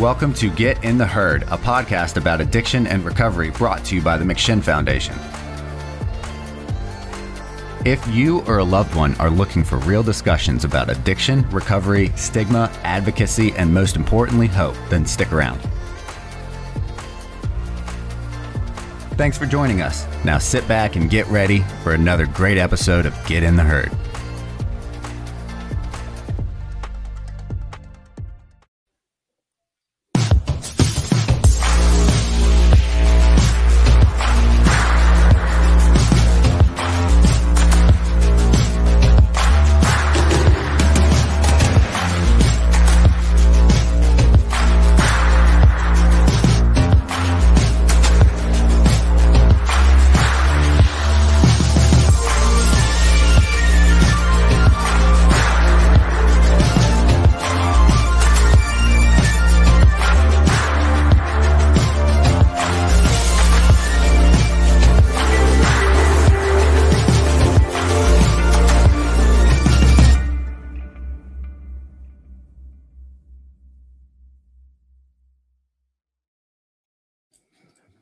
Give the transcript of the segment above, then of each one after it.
Welcome to Get In The Herd, a podcast about addiction and recovery brought to you by the McShin Foundation. If you or a loved one are looking for real discussions about addiction, recovery, stigma, advocacy, and most importantly, hope, then stick around. Thanks for joining us. Now sit back and get ready for another great episode of Get In The Herd.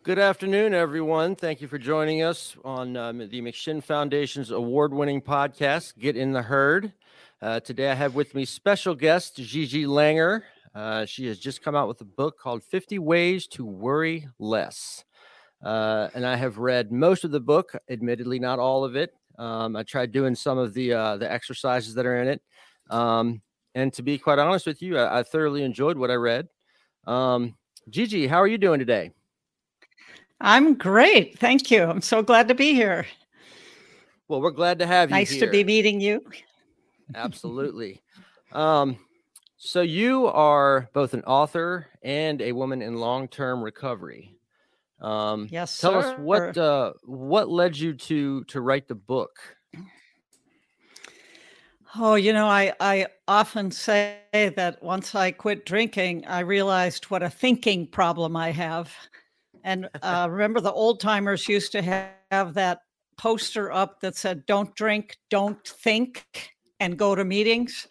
Good afternoon, everyone. Thank you for joining us on the McShin Foundation's award-winning podcast, Get In The Herd. Today, I have with me special guest, Gigi Langer. She has just come out with a book called 50 Ways to Worry Less. And I have read most of the book, admittedly, not all of it. I tried doing some of the exercises that are in it. And to be quite honest with you, I thoroughly enjoyed what I read. Gigi, how are you doing today? I'm great. Thank you. I'm so glad to be here. Well, we're glad to have you here. Nice to be meeting you. Absolutely. So you are both an author and a woman in long-term recovery. Yes, sir. Tell us what led you to write the book? Oh, you know, I often say that once I quit drinking, I realized what a thinking problem I have. And remember, the old timers used to have that poster up that said, "Don't drink, don't think, and go to meetings."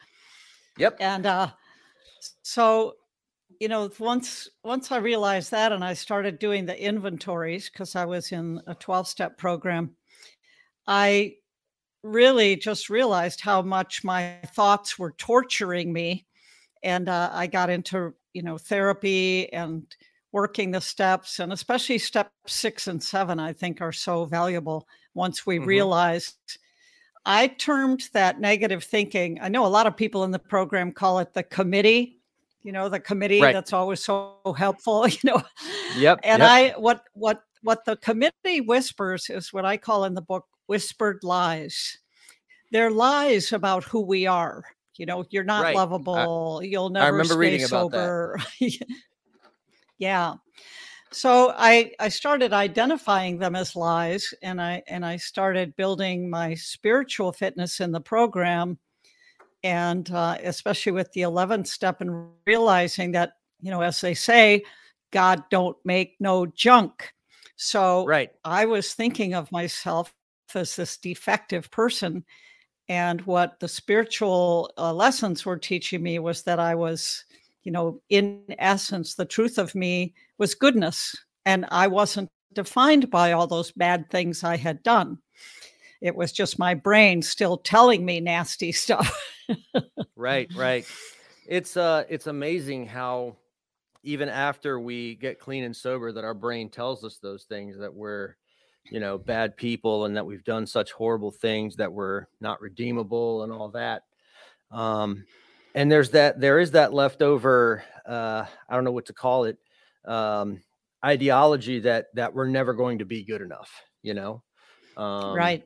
Yep. And so, you know, once I realized that, and I started doing the inventories because I was in a 12-step program, I really just realized how much my thoughts were torturing me, and I got into therapy and working the steps, and especially step 6 and 7, I think are so valuable. Once we realized, I termed that negative thinking. I know a lot of people in the program call it the committee, the committee right. That's always so helpful, Yep. And yep. What the committee whispers is what I call in the book, whispered lies. They're lies about who we are. You're not right. Lovable. You'll never I remember stay reading sober. About that. Yeah. So I started identifying them as lies, and I started building my spiritual fitness in the program, and especially with the 11th step, and realizing that, as they say, God don't make no junk. So right. I was thinking of myself as this defective person, and what the spiritual lessons were teaching me was that I was, in essence, the truth of me was goodness. And I wasn't defined by all those bad things I had done. It was just my brain still telling me nasty stuff. Right, right. It's amazing how even after we get clean and sober that our brain tells us those things, that we're, bad people and that we've done such horrible things that we're not redeemable and all that. And there is that leftover, I don't know what to call it, ideology that we're never going to be good enough, Right.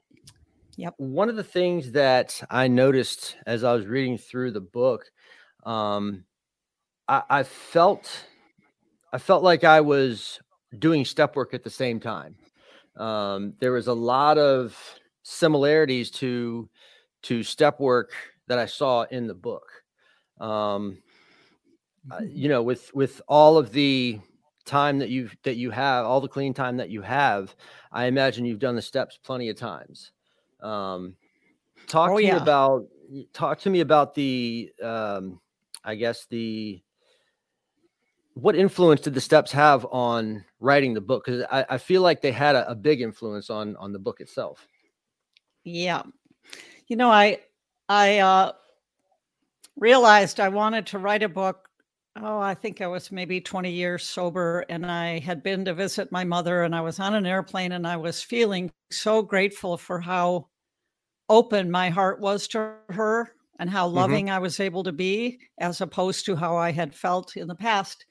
Yep. One of the things that I noticed as I was reading through the book, I felt like I was doing step work at the same time. There was a lot of similarities to step work that I saw in the book. With all of the time that you have, all the clean time that you have, I imagine you've done the steps plenty of times. Talk to me about the, I guess the what influence did the steps have on writing the book? Because I feel like they had a big influence on the book itself. Yeah. You know, I realized I wanted to write a book. Oh, I think I was maybe 20 years sober, and I had been to visit my mother, and I was on an airplane, and I was feeling so grateful for how open my heart was to her and how loving I was able to be, as opposed to how I had felt in the past.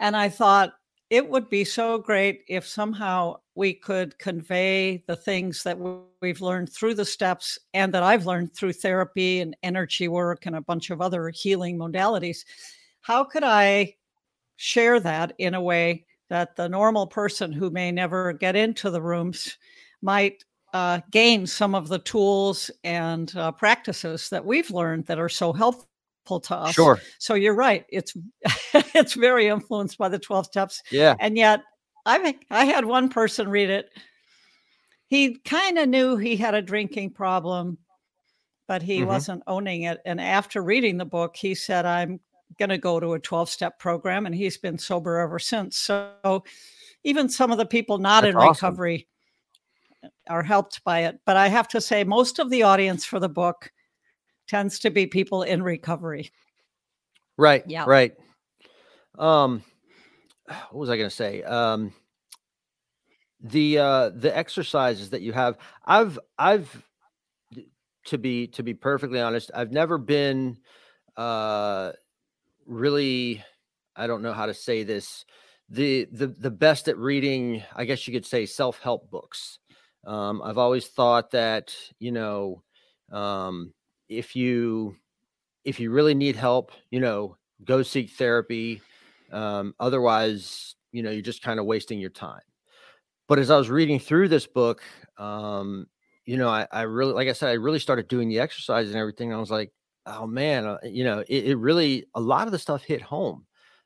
And I thought it would be so great if somehow we could convey the things that we've learned through the steps and that I've learned through therapy and energy work and a bunch of other healing modalities. How could I share that in a way that the normal person who may never get into the rooms might gain some of the tools and practices that we've learned that are so helpful to us. Sure. So you're right. It's it's very influenced by the 12 steps. Yeah. And yet I had one person read it. He kind of knew he had a drinking problem, but he wasn't owning it. And after reading the book, he said, I'm going to go to a 12-step program. And he's been sober ever since. So even some of the people not That's in recovery awesome. Are helped by it. But I have to say, most of the audience for the book tends to be people in recovery. Right. Yeah. Right. What was I going to say? The exercises that you have, I've to be perfectly honest, I've never been, really, I don't know how to say this, the best at reading, I guess you could say, self-help books. I've always thought that, you know, if you really need help, you know, go seek therapy. Otherwise, you know, you're just kind of wasting your time. But as I was reading through this book, you know, I really, like I said, I really started doing the exercise and everything. And I was like, oh man, you know, it really, a lot of the stuff hit home.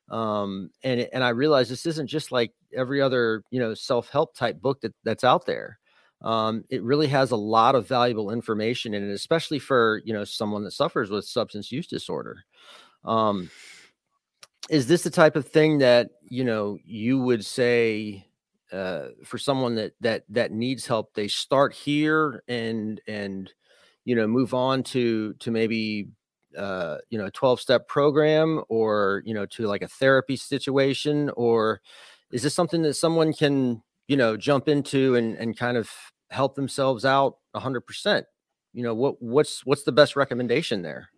And I realized this isn't just like every other, you know, self-help type book that's out there. It really has a lot of valuable information in it, especially for, you know, someone that suffers with substance use disorder. Is this the type of thing that, you know, you would say, for someone that needs help, they start here and, you know, move on to maybe, you know, a 12-step program, or, you know, to like a therapy situation? Or is this something that someone can, you know, jump into and kind of help themselves out 100%? You know, what's the best recommendation there?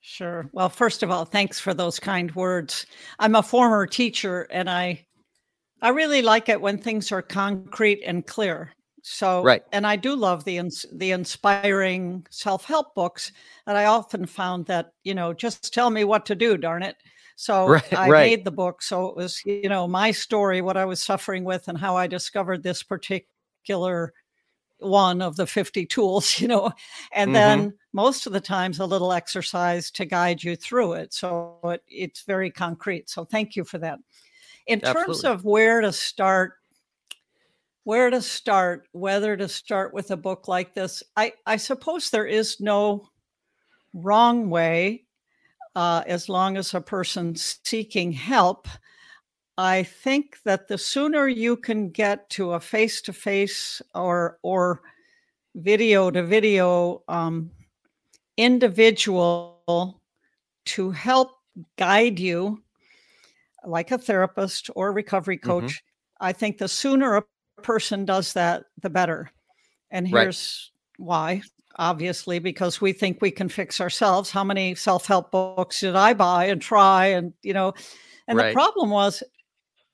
Sure. Well, first of all, thanks for those kind words. I'm a former teacher, and I really like it when things are concrete and clear. So, right. And I do love the inspiring self-help books. And I often found that, you know, just tell me what to do, darn it. So I made the book. So it was, you know, my story, what I was suffering with, and how I discovered this particular one of the 50 tools, you know, and then most of the times a little exercise to guide you through it. So it's very concrete. So thank you for that. In terms of where to start, whether to start with a book like this, I suppose there is no wrong way, as long as a person's seeking help. I think that the sooner you can get to a face-to-face or video-to-video individual to help guide you, like a therapist or recovery coach, I think the sooner a person does that, the better. And here's why. Obviously, because we think we can fix ourselves. How many self-help books did I buy and try? And, you know, and the problem was,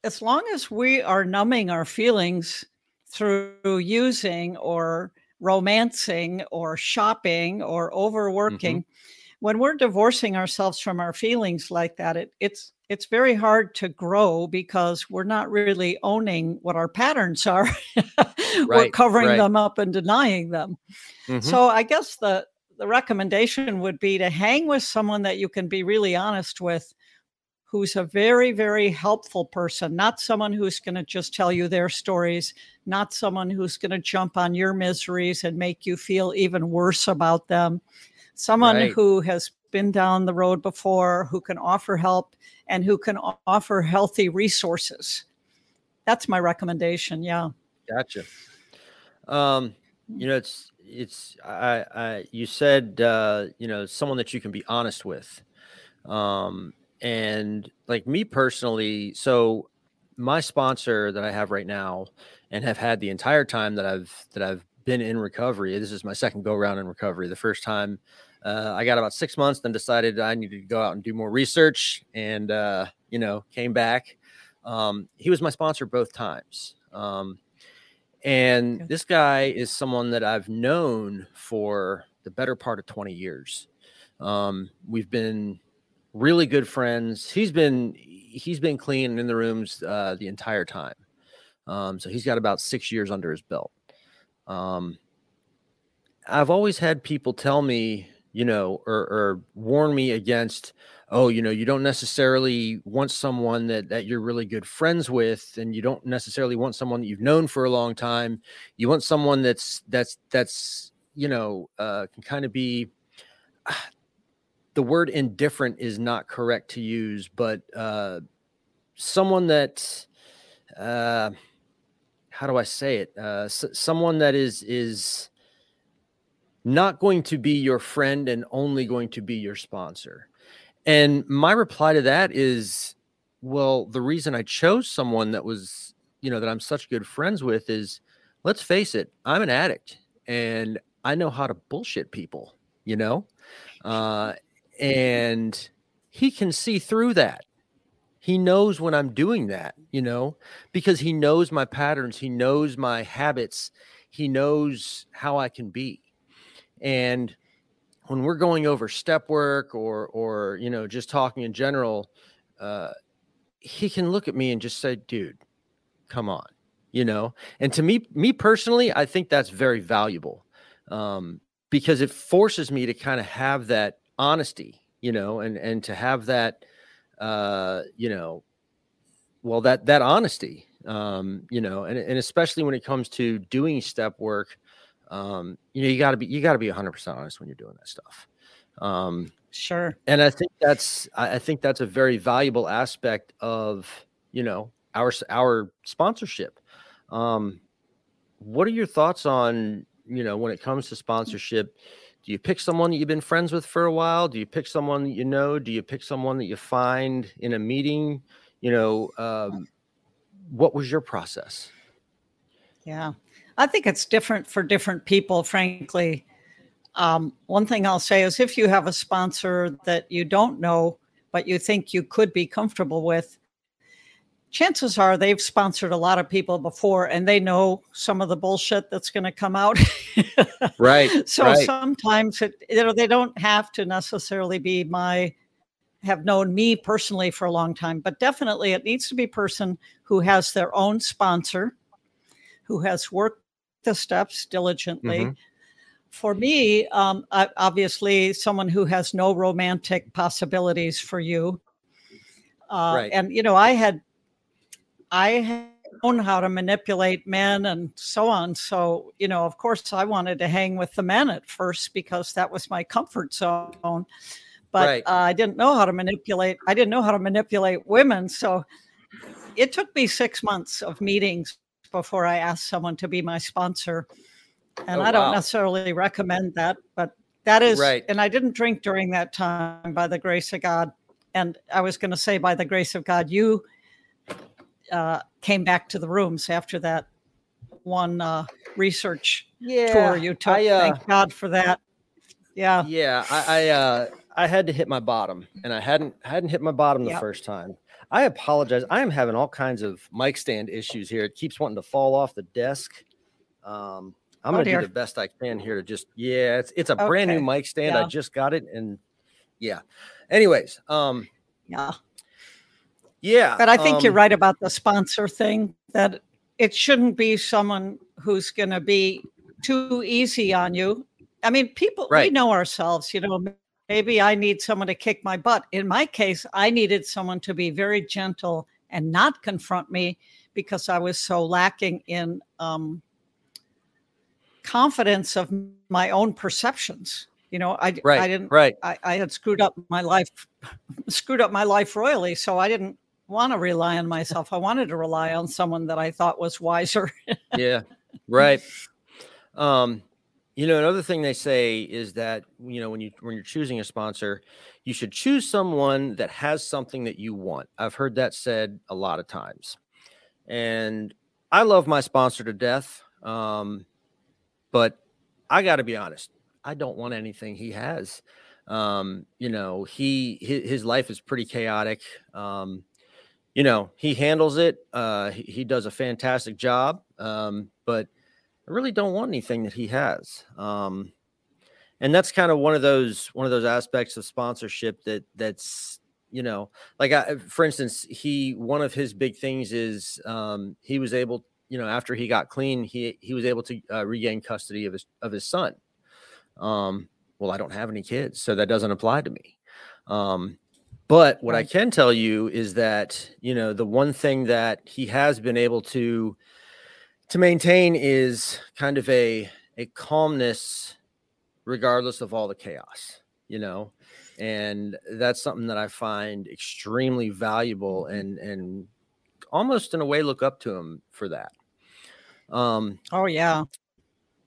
as long as we are numbing our feelings through using or romancing or shopping or overworking, when we're divorcing ourselves from our feelings like that, it's very hard to grow, because we're not really owning what our patterns are. We're covering them up and denying them. So I guess the recommendation would be to hang with someone that you can be really honest with, who's a very, very helpful person, not someone who's going to just tell you their stories, not someone who's going to jump on your miseries and make you feel even worse about them. Someone who has been down the road before, who can offer help, and who can offer healthy resources. That's my recommendation. Yeah. Gotcha. You know, you said, you know, someone that you can be honest with. And like me personally, so my sponsor that I have right now and have had the entire time that I've been in recovery. This is my second go round in recovery. The first time, I got about 6 months, then decided I needed to go out and do more research and, you know, came back. He was my sponsor both times. And this guy is someone that I've known for the better part of 20 years. We've been really good friends. He's been clean in the rooms, the entire time. So he's got about 6 years under his belt. I've always had people tell me, you know, or warn me against, oh, you know, you don't necessarily want someone that you're really good friends with, and you don't necessarily want someone that you've known for a long time. You want someone that's you know, can kind of be, the word indifferent is not correct to use, but someone that, how do I say it? Someone that is not going to be your friend and only going to be your sponsor. And my reply to that is, well, the reason I chose someone that was, you know, that I'm such good friends with is, let's face it, I'm an addict and I know how to bullshit people, you know, and he can see through that. He knows when I'm doing that, you know, because he knows my patterns. He knows my habits. He knows how I can be. And when we're going over step work or, you know, just talking in general, he can look at me and just say, dude, come on, you know. And to me personally, I think that's very valuable, because it forces me to kind of have that honesty, you know, and to have that, you know, well, that honesty, you know, and especially when it comes to doing step work, you know, you gotta be 100% honest when you're doing that stuff. Sure. And I think that's a very valuable aspect of, you know, our sponsorship. What are your thoughts on, you know, when it comes to sponsorship? Do you pick someone that you've been friends with for a while? Do you pick someone that you know? Do you pick someone that you find in a meeting? You know, what was your process? Yeah, I think it's different for different people, frankly. One thing I'll say is if you have a sponsor that you don't know, but you think you could be comfortable with, chances are they've sponsored a lot of people before and they know some of the bullshit that's going to come out. Right. So right. Sometimes it, you know, they don't have to necessarily be have known me personally for a long time, but definitely it needs to be a person who has their own sponsor, who has worked the steps diligently. Mm-hmm. For me, obviously someone who has no romantic possibilities for you. Right. And, you know, I had known how to manipulate men and so on. So, you know, of course I wanted to hang with the men at first because that was my comfort zone, but right. I didn't know how to manipulate. I didn't know how to manipulate women. So it took me 6 months of meetings before I asked someone to be my sponsor. And I don't necessarily recommend that, but that is, right. And I didn't drink during that time by the grace of God. And I was going to say by the grace of God, you came back to the rooms after that one research tour you took. Thank God for that. Yeah. Yeah. I had to hit my bottom, and I hadn't hit my bottom the first time. I apologize. I am having all kinds of mic stand issues here. It keeps wanting to fall off the desk. I'm going to do the best I can here to just, it's a brand new mic stand. Yeah. I just got it. And anyways. Yeah. But I think you're right about the sponsor thing, that it shouldn't be someone who's going to be too easy on you. I mean, people, we know ourselves, you know, maybe I need someone to kick my butt. In my case, I needed someone to be very gentle and not confront me because I was so lacking in confidence of my own perceptions. You know, I had screwed up my life royally. So I didn't want to rely on myself. I wanted to rely on someone that I thought was wiser. Yeah. Right. You know, another thing they say is that, you know, when you're choosing a sponsor, you should choose someone that has something that you want. I've heard that said a lot of times, and I love my sponsor to death. But I got to be honest, I don't want anything he has. You know, his life is pretty chaotic. You know, he handles it. He does a fantastic job. But I really don't want anything that he has. And that's kind of one of those aspects of sponsorship that's, you know, like, for instance, one of his big things is he was able, you know, after he got clean, he was able to regain custody of his son. Well, I don't have any kids, so that doesn't apply to me. But what I can tell you is that, you know, the one thing that he has been able to maintain is kind of a calmness, regardless of all the chaos, you know, and that's something that I find extremely valuable and almost in a way look up to him for that. Oh yeah.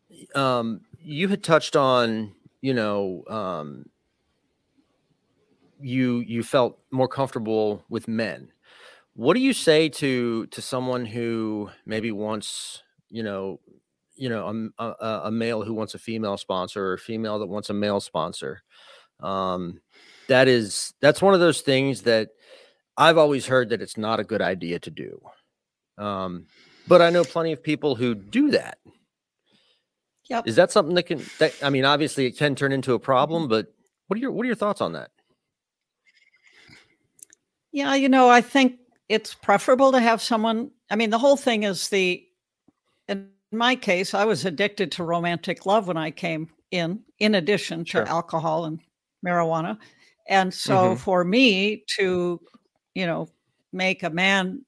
You had touched on, you know, you felt more comfortable with men. What do you say to someone who maybe wants, you know, a male who wants a female sponsor, or a female that wants a male sponsor? That's one of those things that I've always heard that it's not a good idea to do. But I know plenty of people who do that. Yep. Is that something that obviously it can turn into a problem, but what are your thoughts on that? Yeah, you know, I think it's preferable to have someone. I mean, the whole thing is in my case, I was addicted to romantic love when I came in addition to alcohol and marijuana. And so for me to, you know, make a man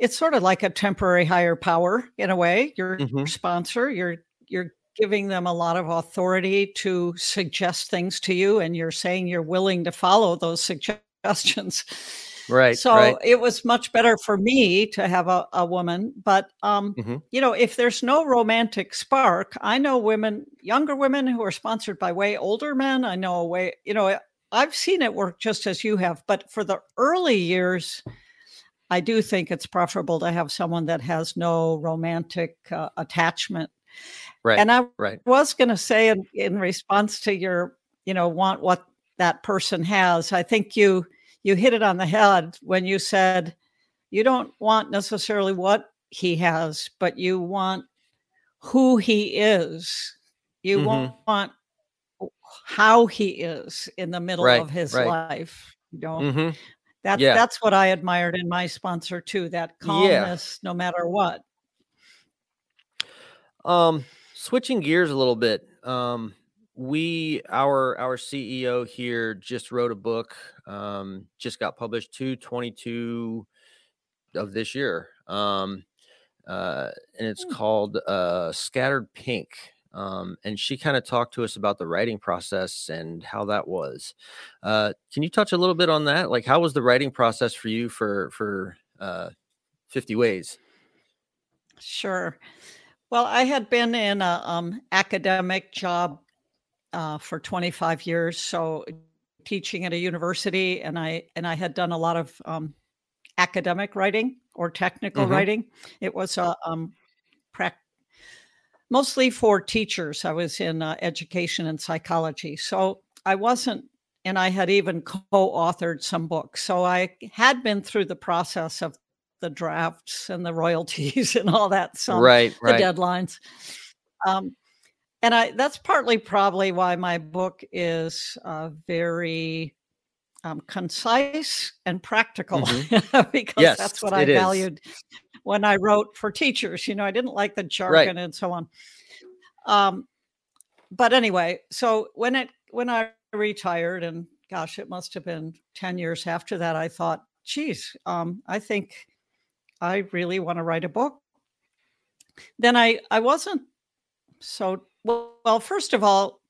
it's sort of like a temporary higher power in a way. Your sponsor, you're giving them a lot of authority to suggest things to you, and you're saying you're willing to follow those suggestions. Right. So it was much better for me to have a woman. But, you know, if there's no romantic spark, I know women, younger women who are sponsored by way older men. I know you know, I've seen it work just as you have. But for the early years, I do think it's preferable to have someone that has no romantic attachment. Right. And I was going to say in response to your, you know, want what that person has, I think you hit it on the head when you said you don't want necessarily what he has, but you want who he is. You won't want how he is in the middle of his life. You know? That's what I admired in my sponsor too, that calmness no matter what. Switching gears a little bit. Our CEO here just wrote a book, just got published 2/22 of this year. And it's called, Scattered Pink. And she kind of talked to us about the writing process and how that was. Can you touch a little bit on that? Like, how was the writing process for you for 50 Ways? Sure. Well, I had been in a, academic job, for 25 years. So teaching at a university, and I had done a lot of, academic writing or technical writing. It was, mostly for teachers. I was in education and psychology. So I wasn't, and I had even co-authored some books. So I had been through the process of the drafts and the royalties and all that. So the deadlines. And that's partly probably why my book is very concise and practical, because that's what I valued when I wrote for teachers. You know, I didn't like the jargon and so on. But anyway, so when I retired, and gosh, it must have been 10 years after that, I thought, geez, I think I really want to write a book. Then I wasn't so, well, first of all,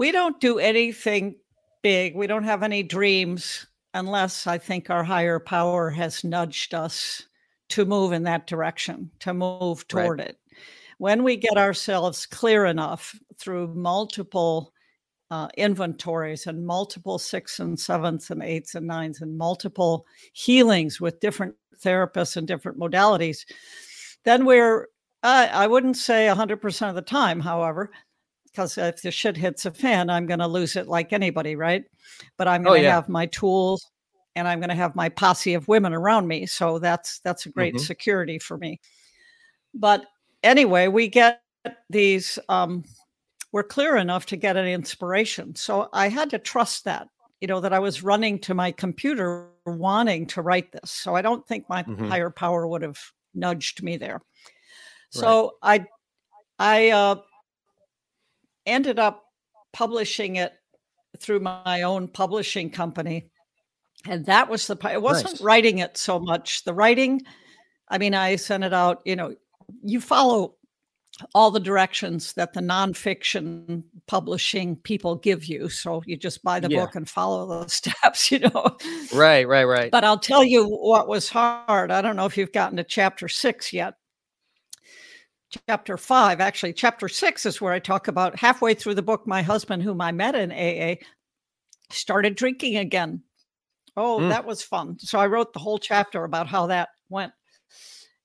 We don't do anything big. We don't have any dreams unless I think our higher power has nudged us to move in that direction, to move toward it. When we get ourselves clear enough through multiple inventories and multiple 6s and 7s and 8s and 9s and multiple healings with different therapists and different modalities, then we're, I wouldn't say 100% of the time, however, because if the shit hits a fan, I'm going to lose it like anybody, right? But I'm going to have my tools and I'm going to have my posse of women around me. So that's a great security for me. But anyway, we get these, we're clear enough to get an inspiration. So I had to trust that, you know, that I was running to my computer wanting to write this. So I don't think my higher power would have nudged me there. So I ended up publishing it through my own publishing company. And that was the, it wasn't writing it so much. The writing, I mean, I sent it out, you know, you follow all the directions that the nonfiction publishing people give you. So you just buy the book and follow those steps, you know? Right. But I'll tell you what was hard. I don't know if you've gotten to chapter 6 yet. Chapter 5, actually, chapter 6 is where I talk about halfway through the book, my husband, whom I met in AA, started drinking again. Oh, that was fun. So I wrote the whole chapter about how that went.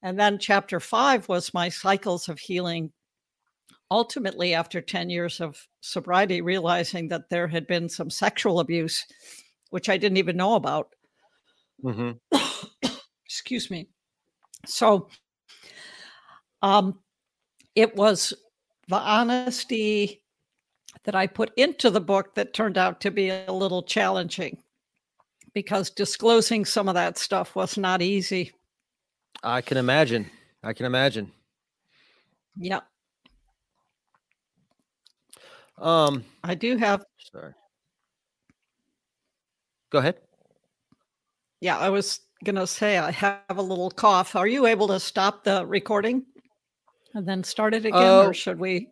And then chapter 5 was my cycles of healing. Ultimately, after 10 years of sobriety, realizing that there had been some sexual abuse, which I didn't even know about. Excuse me. So it was the honesty that I put into the book that turned out to be a little challenging, because disclosing some of that stuff was not easy. I can imagine. I can imagine. Yeah. I do have. Sorry. Go ahead. Yeah, I was going to say I have a little cough. Are you able to stop the recording and then start it again, or should we?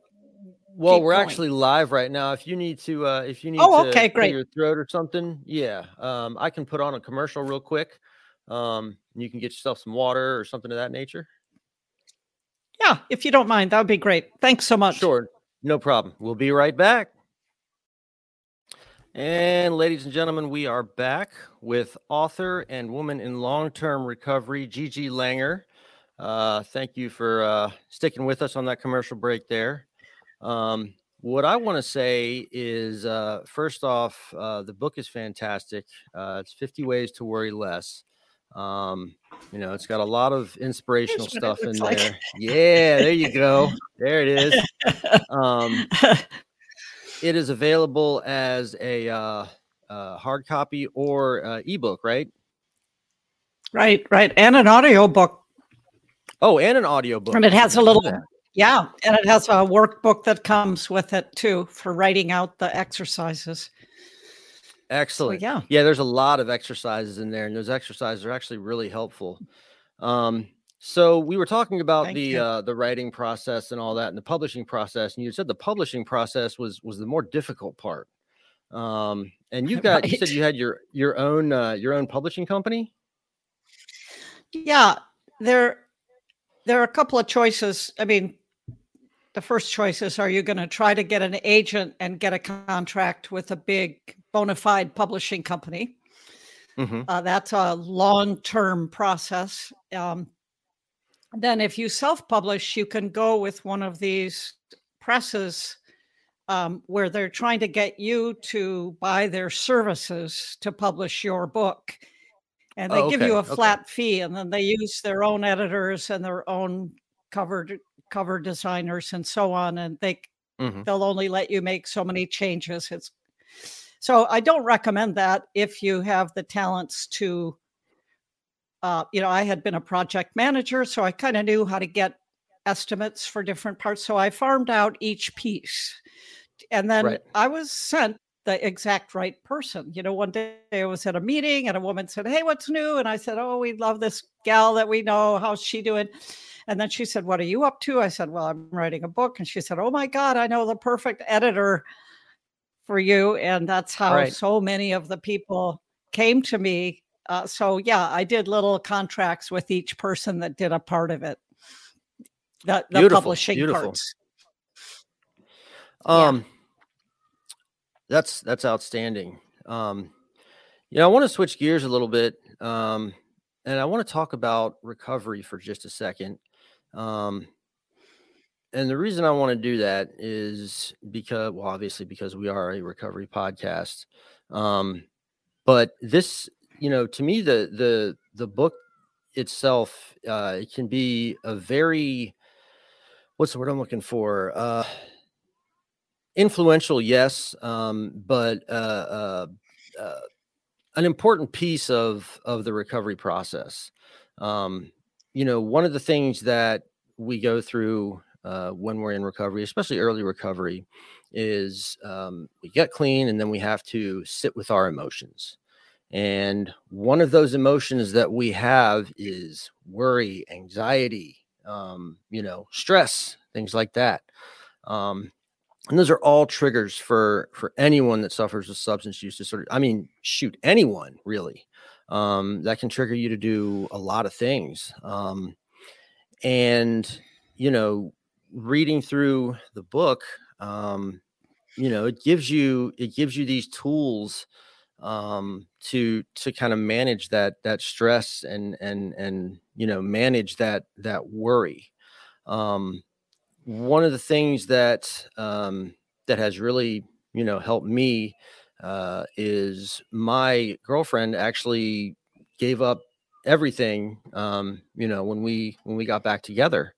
Well, we're going? Actually live right now. If you need to, if you need to clear your throat or something, I can put on a commercial real quick. You can get yourself some water or something of that nature. Yeah, if you don't mind, that would be great. Thanks so much. Sure, no problem. We'll be right back. And ladies and gentlemen, we are back with author and woman in long-term recovery, Gigi Langer. Thank you for sticking with us on that commercial break there. What I want to say is, first off, the book is fantastic. It's 50 Ways to Worry Less. You know, it's got a lot of inspirational stuff in there. Like. Yeah, there you go. There it is. It is available as a hard copy or ebook, right? Right. And an audio book. Oh, and an audio book. And it has a little, and it has a workbook that comes with it too for writing out the exercises. Excellent. So, there's a lot of exercises in there, and those exercises are actually really helpful. So we were talking about the writing process and all that, and the publishing process. And you said the publishing process was the more difficult part. And you've got you said you had your own publishing company. Yeah, there are a couple of choices. I mean, the first choice is: are you going to try to get an agent and get a contract with a big bona fide publishing company? That's a long-term process. Then if you self-publish, you can go with one of these presses where they're trying to get you to buy their services to publish your book. And they give you a flat fee, and then they use their own editors and their own cover designers and so on. And they'll only let you make so many changes. So I don't recommend that if you have the talents to, I had been a project manager, so I kind of knew how to get estimates for different parts. So I farmed out each piece, and then I was sent the exact right person. You know, one day I was at a meeting and a woman said, "Hey, what's new?" And I said, "Oh, we love this gal that we know. How's she doing?" And then she said, "What are you up to?" I said, "Well, I'm writing a book." And she said, "Oh my God, I know the perfect editor for you. And that's how so many of the people came to me. So yeah, I did little contracts with each person that did a part of it. The publishing parts. That's outstanding. I want to switch gears a little bit. And I want to talk about recovery for just a second. And the reason I want to do that is because we are a recovery podcast. But this, to me, the book itself, it can be a very, what's the word I'm looking for? Influential. Yes. But an important piece of the recovery process. One of the things that we go through when we're in recovery, especially early recovery, is we get clean and then we have to sit with our emotions. And one of those emotions that we have is worry, anxiety, stress, things like that. And those are all triggers for anyone that suffers with substance use disorder. Anyone really, that can trigger you to do a lot of things. Reading through the book, it gives you these tools, to kind of manage that stress and manage that worry. One of the things that has really, helped me, is my girlfriend actually gave up everything. When we got back together,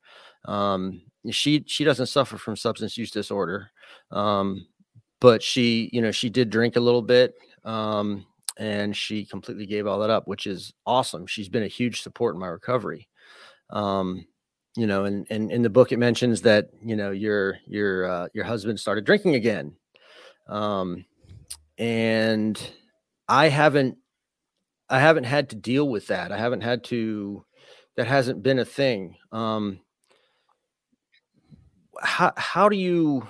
she doesn't suffer from substance use disorder. But she did drink a little bit, and she completely gave all that up, which is awesome. She's been a huge support in my recovery. And in the book, it mentions that, your husband started drinking again. And I haven't had to deal with that. That hasn't been a thing. How do you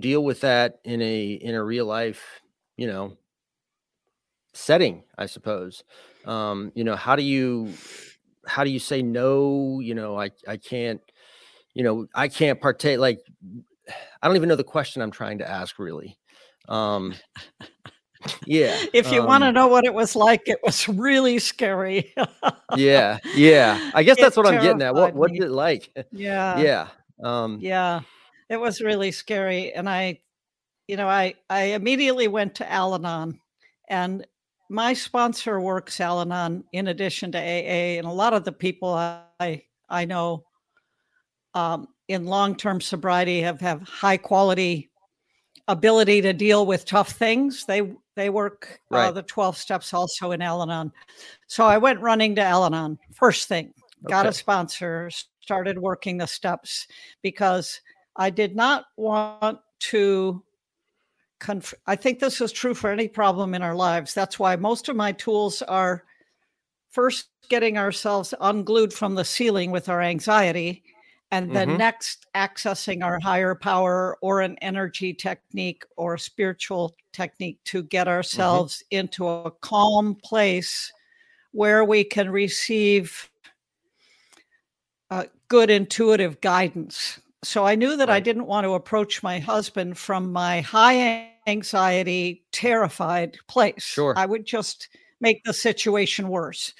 deal with that in a real life, setting, I suppose? How do you say no? I can't partake. Like, I don't even know the question I'm trying to ask, really. Yeah. If you want to know what it was like, it was really scary. Yeah. Yeah. I guess that's what I'm getting at. What did it like? Yeah. Yeah. Yeah, it was really scary. And I immediately went to Al-Anon, and my sponsor works Al-Anon in addition to AA, and a lot of the people I know in long-term sobriety have high-quality ability to deal with tough things. They work the 12 steps also in Al-Anon. So I went running to Al-Anon first thing, got a sponsor, started working the steps, because I did not want to. I think this is true for any problem in our lives. That's why most of my tools are first getting ourselves unglued from the ceiling with our anxiety, and then next accessing our higher power or an energy technique or a spiritual technique to get ourselves into a calm place where we can receive good intuitive guidance. So I knew that I didn't want to approach my husband from my high anxiety, terrified place. Sure. I would just make the situation worse.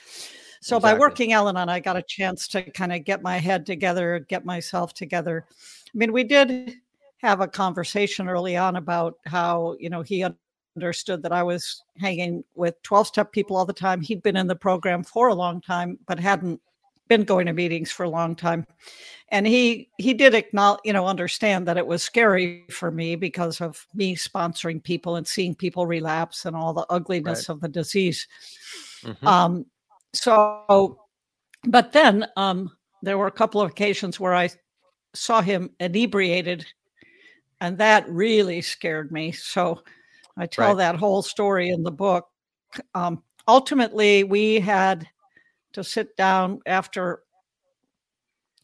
So by working Al-Anon, I got a chance to kind of get my head together, get myself together. We did have a conversation early on about how, he understood that I was hanging with 12-step people all the time. He'd been in the program for a long time, but hadn't been going to meetings for a long time. And he did acknowledge, understand that it was scary for me because of me sponsoring people and seeing people relapse and all the ugliness of the disease. But then there were a couple of occasions where I saw him inebriated, and that really scared me. So I tell that whole story in the book. Ultimately, we had to sit down after.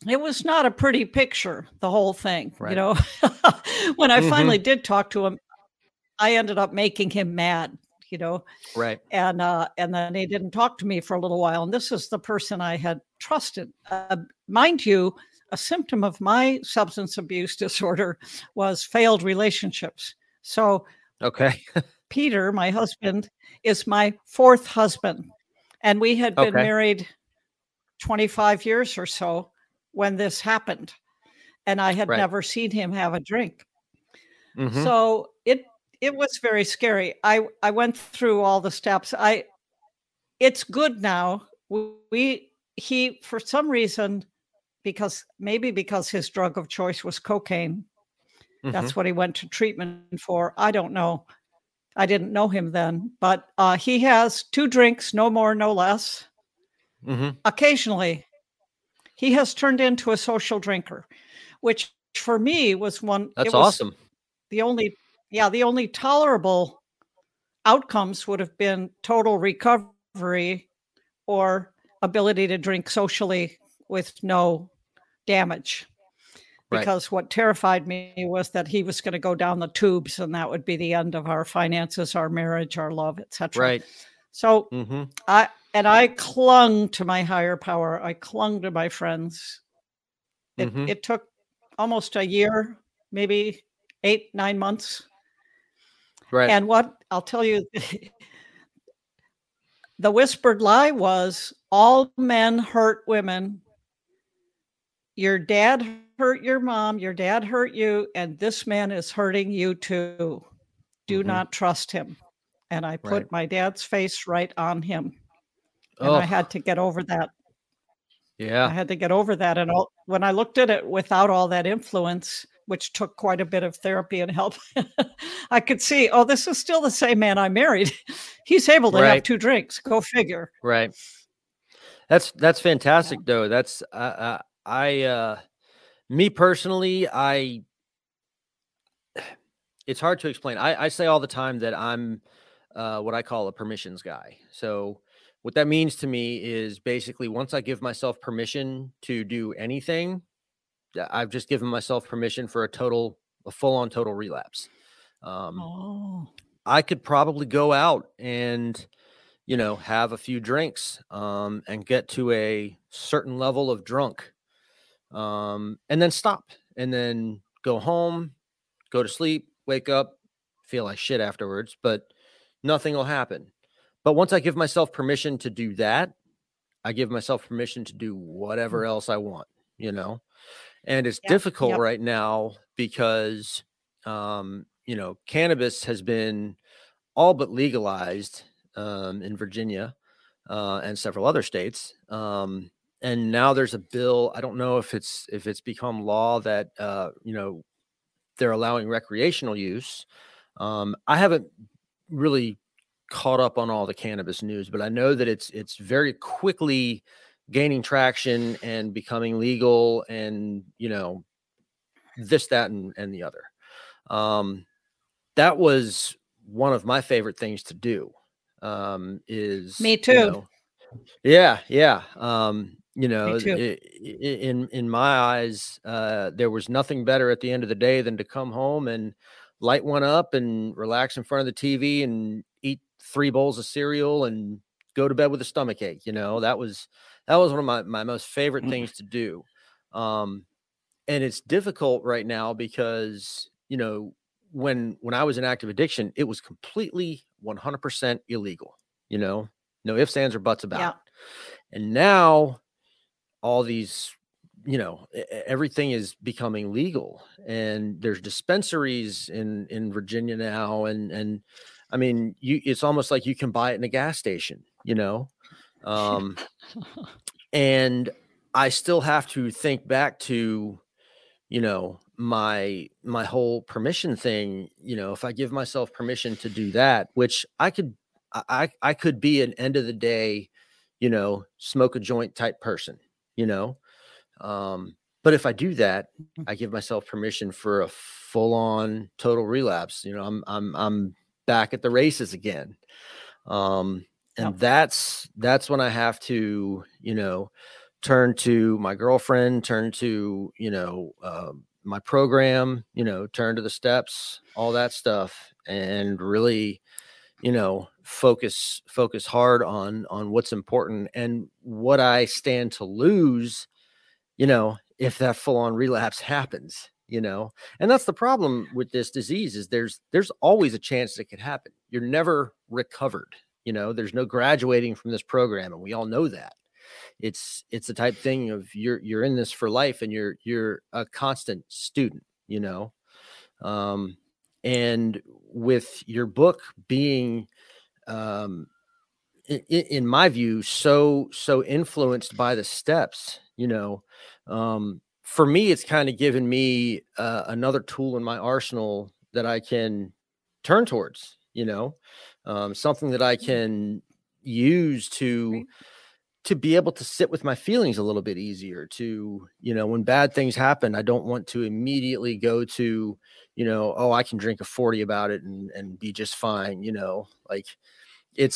It was not a pretty picture, the whole thing, When I finally did talk to him, I ended up making him mad, you know? Right. And then he didn't talk to me for a little while. And this is the person I had trusted. Mind you, a symptom of my substance abuse disorder was failed relationships. So okay. Peter, my husband, is my fourth husband. And we had been married 25 years or so when this happened. And I had never seen him have a drink. Mm-hmm. So it was very scary. I went through all the steps. It's good now. He, for some reason, because his drug of choice was cocaine, mm-hmm. that's what he went to treatment for. I don't know. I didn't know him then, but he has two drinks, no more, no less. Mm-hmm. Occasionally, he has turned into a social drinker, which for me was one. That's awesome. The only tolerable outcomes would have been total recovery or ability to drink socially with no damage. Because what terrified me was that he was going to go down the tubes and that would be the end of our finances, our marriage, our love, etc. Right. So mm-hmm. I clung to my higher power. I clung to my friends. It took almost a year, maybe 8-9 months. Right. And what I'll tell you, the whispered lie was all men hurt women. Your dad hurt your mom, your dad hurt you, and this man is hurting you too. Do not trust him. And I put my dad's face right on him. And I had to get over that. Yeah. I had to get over that. And when I looked at it without all that influence, which took quite a bit of therapy and help, I could see, this is still the same man I married. He's able to have two drinks. Go figure. Right. That's fantastic, though. That's... me personally, it's hard to explain. I say all the time that I'm what I call a permissions guy. So what that means to me is basically once I give myself permission to do anything, I've just given myself permission for a full-on total relapse. I could probably go out and have a few drinks, and get to a certain level of drunk, and then stop and then go home, go to sleep, wake up, feel like shit afterwards, but nothing will happen. But once I give myself permission to do that, I give myself permission to do whatever else I want, and it's difficult right now because, cannabis has been all but legalized in Virginia and several other states. And now there's a bill. I don't know if it's become law that, they're allowing recreational use. I haven't really caught up on all the cannabis news, but I know that it's very quickly gaining traction and becoming legal and, this, that, and the other. That was one of my favorite things to do. Is me too. Yeah. In my eyes, there was nothing better at the end of the day than to come home and light one up and relax in front of the TV and eat 3 bowls of cereal and go to bed with a stomach ache. That was one of my most favorite things to do. And it's difficult right now because, when I was in active addiction, it was completely 100% illegal, no ifs, ands, or buts about it. And now all these, everything is becoming legal and there's dispensaries in Virginia now. And I mean, it's almost like you can buy it in a gas station, and I still have to think back to, my whole permission thing, if I give myself permission to do that, which I could be an end of the day, smoke a joint type person, but if I do that, I give myself permission for a full on total relapse. I'm back at the races again. That's when I have to, turn to my girlfriend, turn to, my program, turn to the steps, all that stuff. and really, you know, focus hard on what's important and what I stand to lose, you know, if that full-on relapse happens, you know. And that's the problem with this disease is there's always a chance that it could happen. You're never recovered. You know, there's no graduating from this program, and we all know that. It's the type of thing of you're in this for life, and you're a constant student, you know. And with your book being, in my view, so influenced by the steps, you know, for me, it's kind of given me another tool in my arsenal that I can turn towards, you know. Something that I can use to be able to sit with my feelings a little bit easier, to, you know, when bad things happen, I don't want to immediately go to, you know, oh, I can drink a 40 about it and be just fine. You know, like it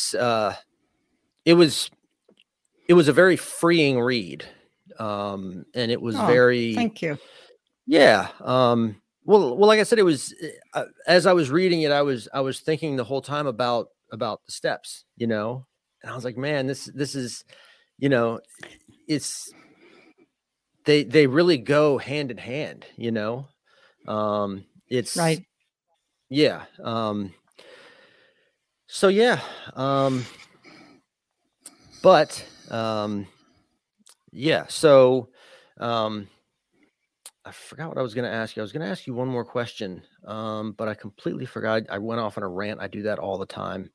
was a very freeing read. And it was thank you. Yeah. Well, like I said, it was, as I was reading it, I was thinking the whole time about the steps, you know, and I was like, man, this is, you know, it's, they really go hand in hand, you know, it's right. Yeah. So yeah. Yeah. So, I forgot what I was going to ask you. I was going to ask you one more question, but I completely forgot. I went off on a rant. I do that all the time.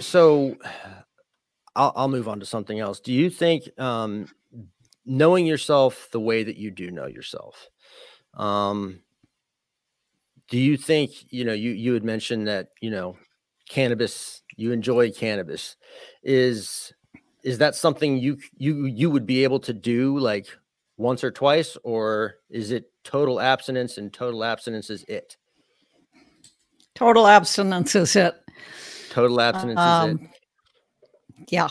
So I'll move on to something else. Do you think knowing yourself the way that you do know yourself, do you think, you know, you had mentioned that, you know, cannabis, you enjoy cannabis, is that something you would be able to do like once or twice, or is it total abstinence and total abstinence is it? Total abstinence is it. Total abstinence is it. Yeah.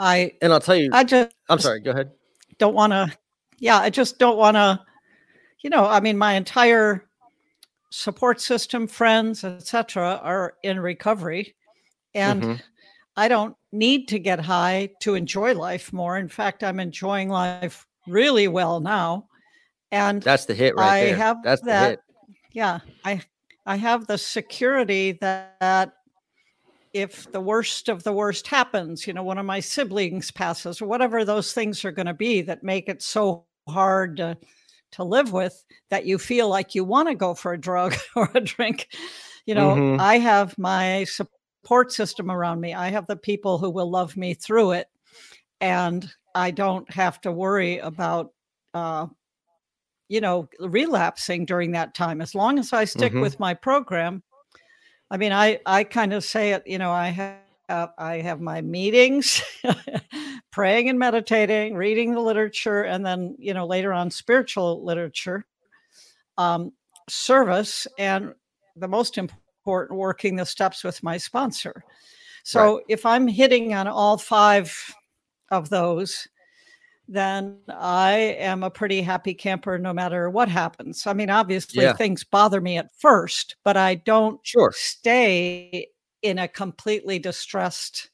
I'll tell you, I'm sorry, go ahead. I just don't want to, you know, I mean, my entire support system, friends, etc., are in recovery, and mm-hmm. I don't need to get high to enjoy life more. In fact, I'm enjoying life really well now. And that's the hit right there. That's the hit. Yeah. I have the security that if the worst of the worst happens, you know, one of my siblings passes or whatever those things are going to be that make it so hard to live with, that you feel like you want to go for a drug or a drink. You know, mm-hmm. I have my support system around me. I have the people who will love me through it, and I don't have to worry about, you know, relapsing during that time. As long as I stick mm-hmm. with my program, I mean, I kind of say it, you know, I have my meetings, praying and meditating, reading the literature, and then, you know, later on spiritual literature, service, and the most important, working the steps with my sponsor. So right. If I'm hitting on all five of those, then I am a pretty happy camper no matter what happens. I mean, obviously things bother me at first, but I don't stay in a completely distressed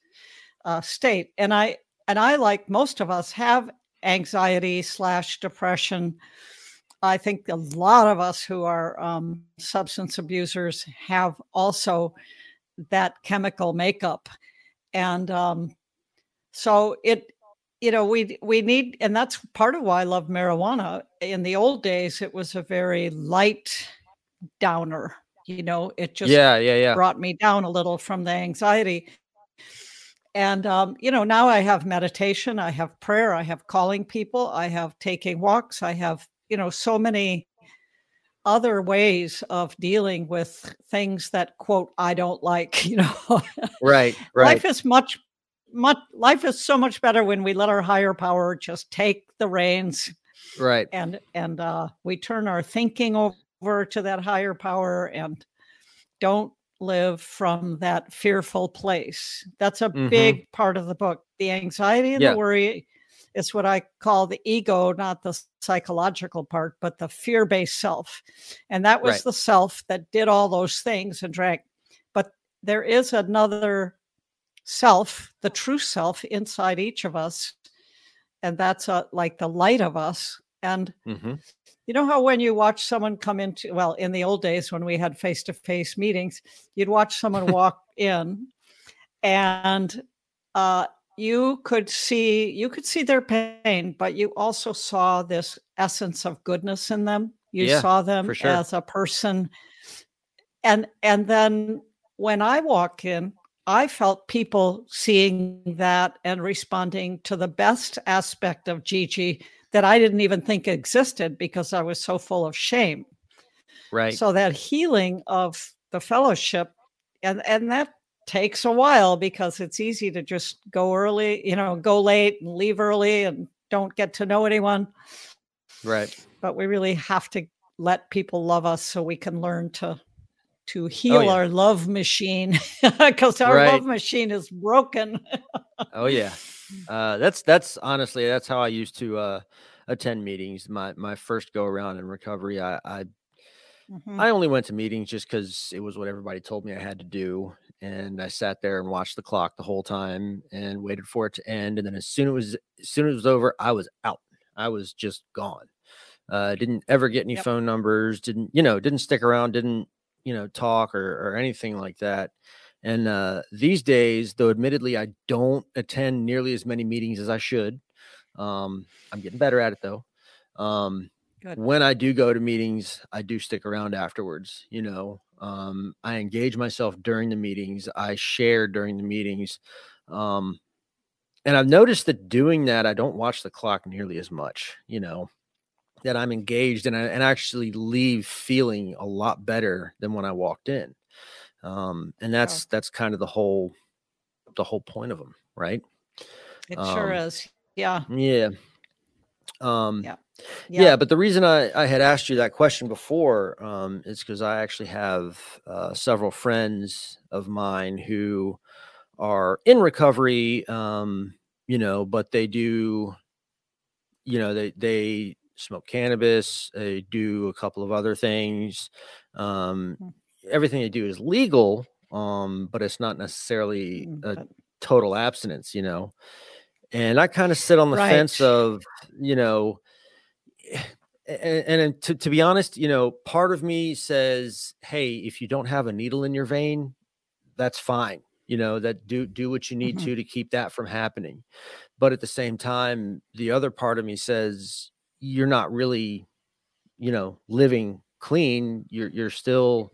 state. And I, like most of us, have anxiety / depression. I think a lot of us who are substance abusers have also that chemical makeup. And so it, you know, we need, and that's part of why I love marijuana. In the old days, it was a very light downer. You know, it just brought me down a little from the anxiety. And, you know, now I have meditation, I have prayer, I have calling people, I have taking walks, I have, you know, so many other ways of dealing with things that, quote, I don't like, you know. Right. Life is so much better when we let our higher power just take the reins. Right. And we turn our thinking over to that higher power and don't live from that fearful place. That's a mm-hmm. big part of the book. The anxiety and the worry It's what I call the ego, not the psychological part, but the fear-based self. And that was the self that did all those things and drank. But there is another self, the true self inside each of us. And that's like the light of us. And you know how when you watch someone come into, well, in the old days when we had face-to-face meetings, you'd watch someone walk in and you could see their pain, but you also saw this essence of goodness in them. You saw them as a person. And then when I walk in, I felt people seeing that and responding to the best aspect of Gigi that I didn't even think existed because I was so full of shame. Right. So that healing of the fellowship, and that takes a while because it's easy to just go early, you know, go late and leave early and don't get to know anyone. Right. But we really have to let people love us so we can learn to heal our love machine, because our love machine is broken. That's honestly, that's how I used to attend meetings. My first go around in recovery, I only went to meetings just because it was what everybody told me I had to do. And I sat there and watched the clock the whole time and waited for it to end. And then as soon as it was over, I was out. I was just gone. Didn't ever get any phone numbers, didn't stick around, didn't talk or anything like that. And these days, though, admittedly, I don't attend nearly as many meetings as I should. I'm getting better at it, though. When I do go to meetings, I do stick around afterwards. I engage myself during the meetings. I share during the meetings. And I've noticed that doing that, I don't watch the clock nearly as much, that I'm engaged and actually leave feeling a lot better than when I walked in. And that's kind of the whole point of them. Right. It sure is. Yeah. Yeah. But the reason I had asked you that question before, is because I actually have, several friends of mine who are in recovery, but they do, they smoke cannabis, they do a couple of other things, everything they do is legal, but it's not necessarily a total abstinence, and I kind of sit on the fence of, and to be honest, part of me says, hey, if you don't have a needle in your vein, that's fine. That do what you need to keep that from happening. But at the same time, the other part of me says, you're not really, living clean. You're still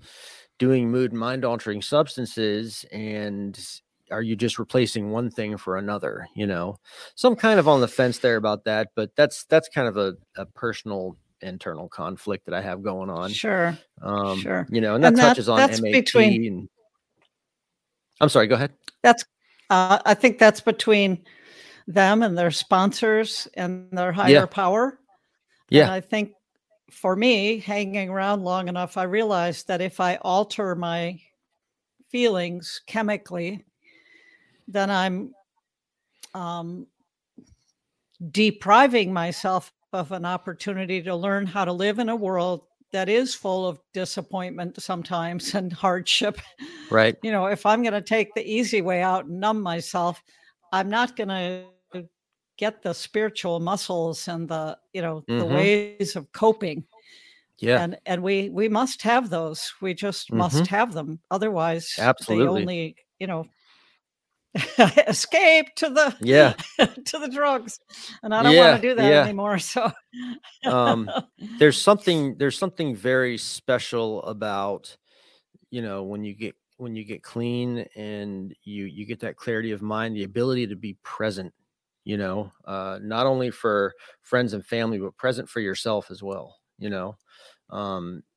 doing mood and mind altering substances, and are you just replacing one thing for another? So I'm kind of on the fence there about that, but that's kind of a personal internal conflict that I have going on. Sure. Sure. And that touches on MAT between, and I'm sorry, go ahead. That's I think that's between them and their sponsors and their higher power. Yeah. And I think for me, hanging around long enough, I realized that if I alter my feelings chemically, then I'm depriving myself of an opportunity to learn how to live in a world that is full of disappointment sometimes and hardship. Right. If I'm going to take the easy way out and numb myself, I'm not going to get the spiritual muscles and the, the ways of coping. Yeah. And we must have those. We just must have them. Otherwise, Absolutely. They only, escape to the, to the drugs. And I don't want to do that anymore. So there's something very special about, when you get clean and you get that clarity of mind, the ability to be present, not only for friends and family, but present for yourself as well.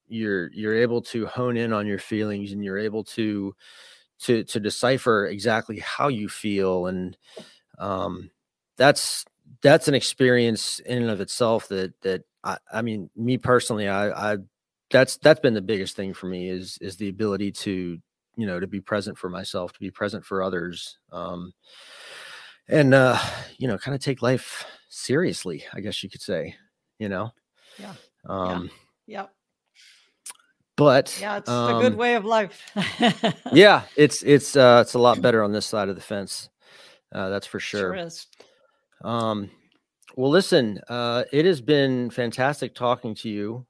You're able to hone in on your feelings, and you're able to decipher exactly how you feel. And, that's an experience in and of itself that I mean, me personally, I that's been the biggest thing for me is the ability to be present for myself, to be present for others. and, you know, kind of take life seriously, I guess you could say, you know? Yeah. Yeah. But yeah, it's a good way of life. Yeah. It's a lot better on this side of the fence. That's for sure. Sure is. Well, listen, it has been fantastic talking to you.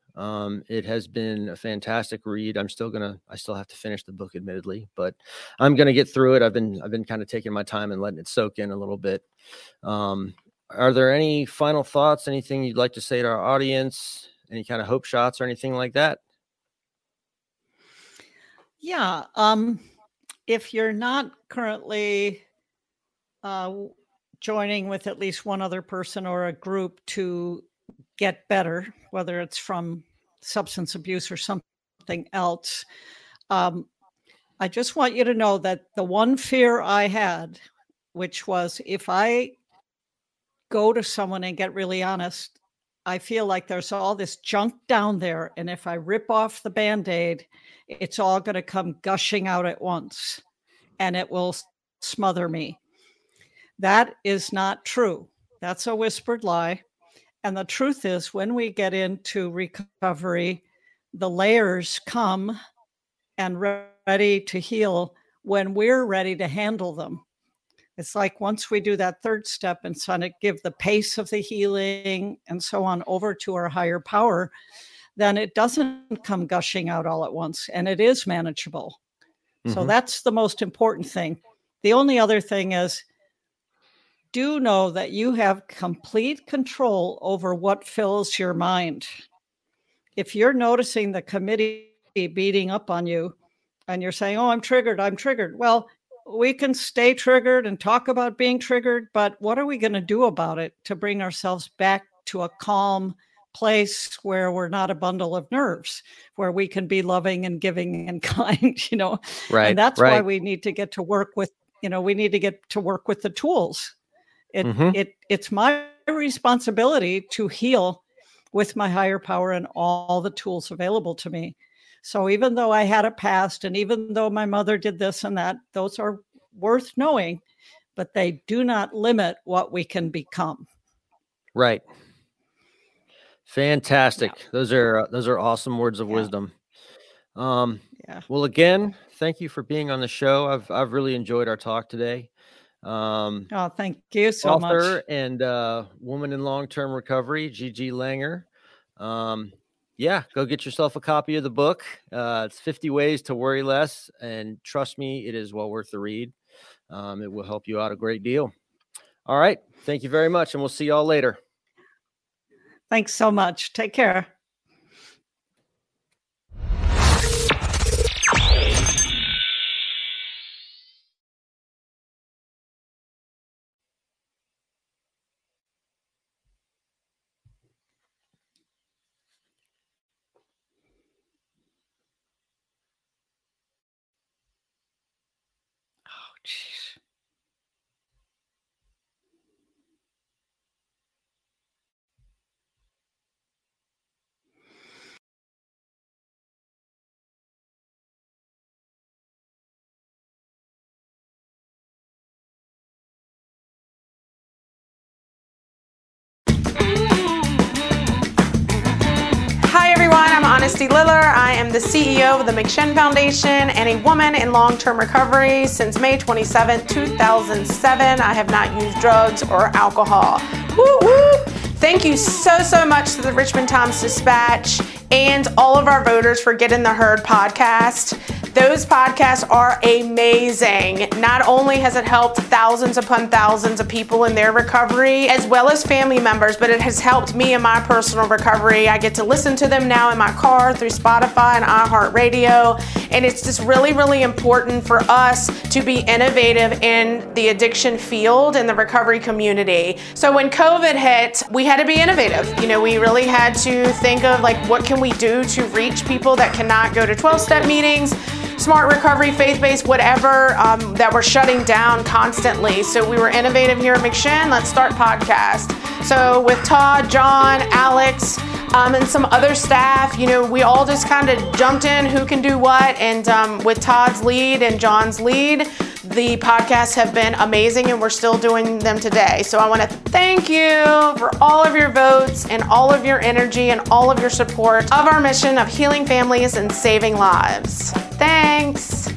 It has been a fantastic read. I still have to finish the book, admittedly, but I'm going to get through it. I've been kind of taking my time and letting it soak in a little bit. Are there any final thoughts, anything you'd like to say to our audience, any kind of hope shots or anything like that? Yeah. If you're not currently, joining with at least one other person or a group to get better, whether it's from substance abuse or something else. I just want you to know that the one fear I had, which was if I go to someone and get really honest, I feel like there's all this junk down there. And if I rip off the Band-Aid, it's all going to come gushing out at once and it will smother me. That is not true. That's a whispered lie. And the truth is, when we get into recovery, the layers come and ready to heal when we're ready to handle them. It's like once we do that third step and sort of give the pace of the healing and so on over to our higher power, then it doesn't come gushing out all at once and it is manageable. Mm-hmm. So that's the most important thing. The only other thing is, do know that you have complete control over what fills your mind. If you're noticing the committee beating up on you and you're saying, oh, I'm triggered. Well, we can stay triggered and talk about being triggered, but what are we going to do about it to bring ourselves back to a calm place where we're not a bundle of nerves, where we can be loving and giving and kind, you know? Right. And that's why we need to get to work with, the tools. It's my responsibility to heal with my higher power and all the tools available to me. So even though I had a past and even though my mother did this and that, those are worth knowing, but they do not limit what we can become. Right. Fantastic. Yeah. Those are awesome words of wisdom. Yeah. Well, again, thank you for being on the show. I've really enjoyed our talk today. Thank you so much. Author and woman in long-term recovery, Gigi Langer. Go get yourself a copy of the book. It's 50 Ways to Worry Less, and trust me, it is well worth the read. It will help you out a great deal. All right, thank you very much, and we'll see y'all later. Thanks so much. Take care. I am the CEO of the McShin Foundation and a woman in long-term recovery since May 27, 2007. I have not used drugs or alcohol. Woo woo! Thank you so much to the Richmond Times Dispatch and all of our voters for Get In The Herd podcast. Those podcasts are amazing. Not only has it helped thousands upon thousands of people in their recovery, as well as family members, but it has helped me in my personal recovery. I get to listen to them now in my car through Spotify and iHeartRadio. And it's just really, really important for us to be innovative in the addiction field and the recovery community. So when COVID hit, we had to be innovative. We really had to think of what can we do to reach people that cannot go to 12-step meetings, smart recovery, faith-based, whatever, that we're shutting down constantly. So we were innovative here at McShin. Let's Start podcast. So with Todd, John, Alex, and some other staff. You know, we all just kind of jumped in who can do what, and with Todd's lead and John's lead, the podcasts have been amazing and we're still doing them today. So I want to thank you for all of your votes and all of your energy and all of your support of our mission of healing families and saving lives. Thanks.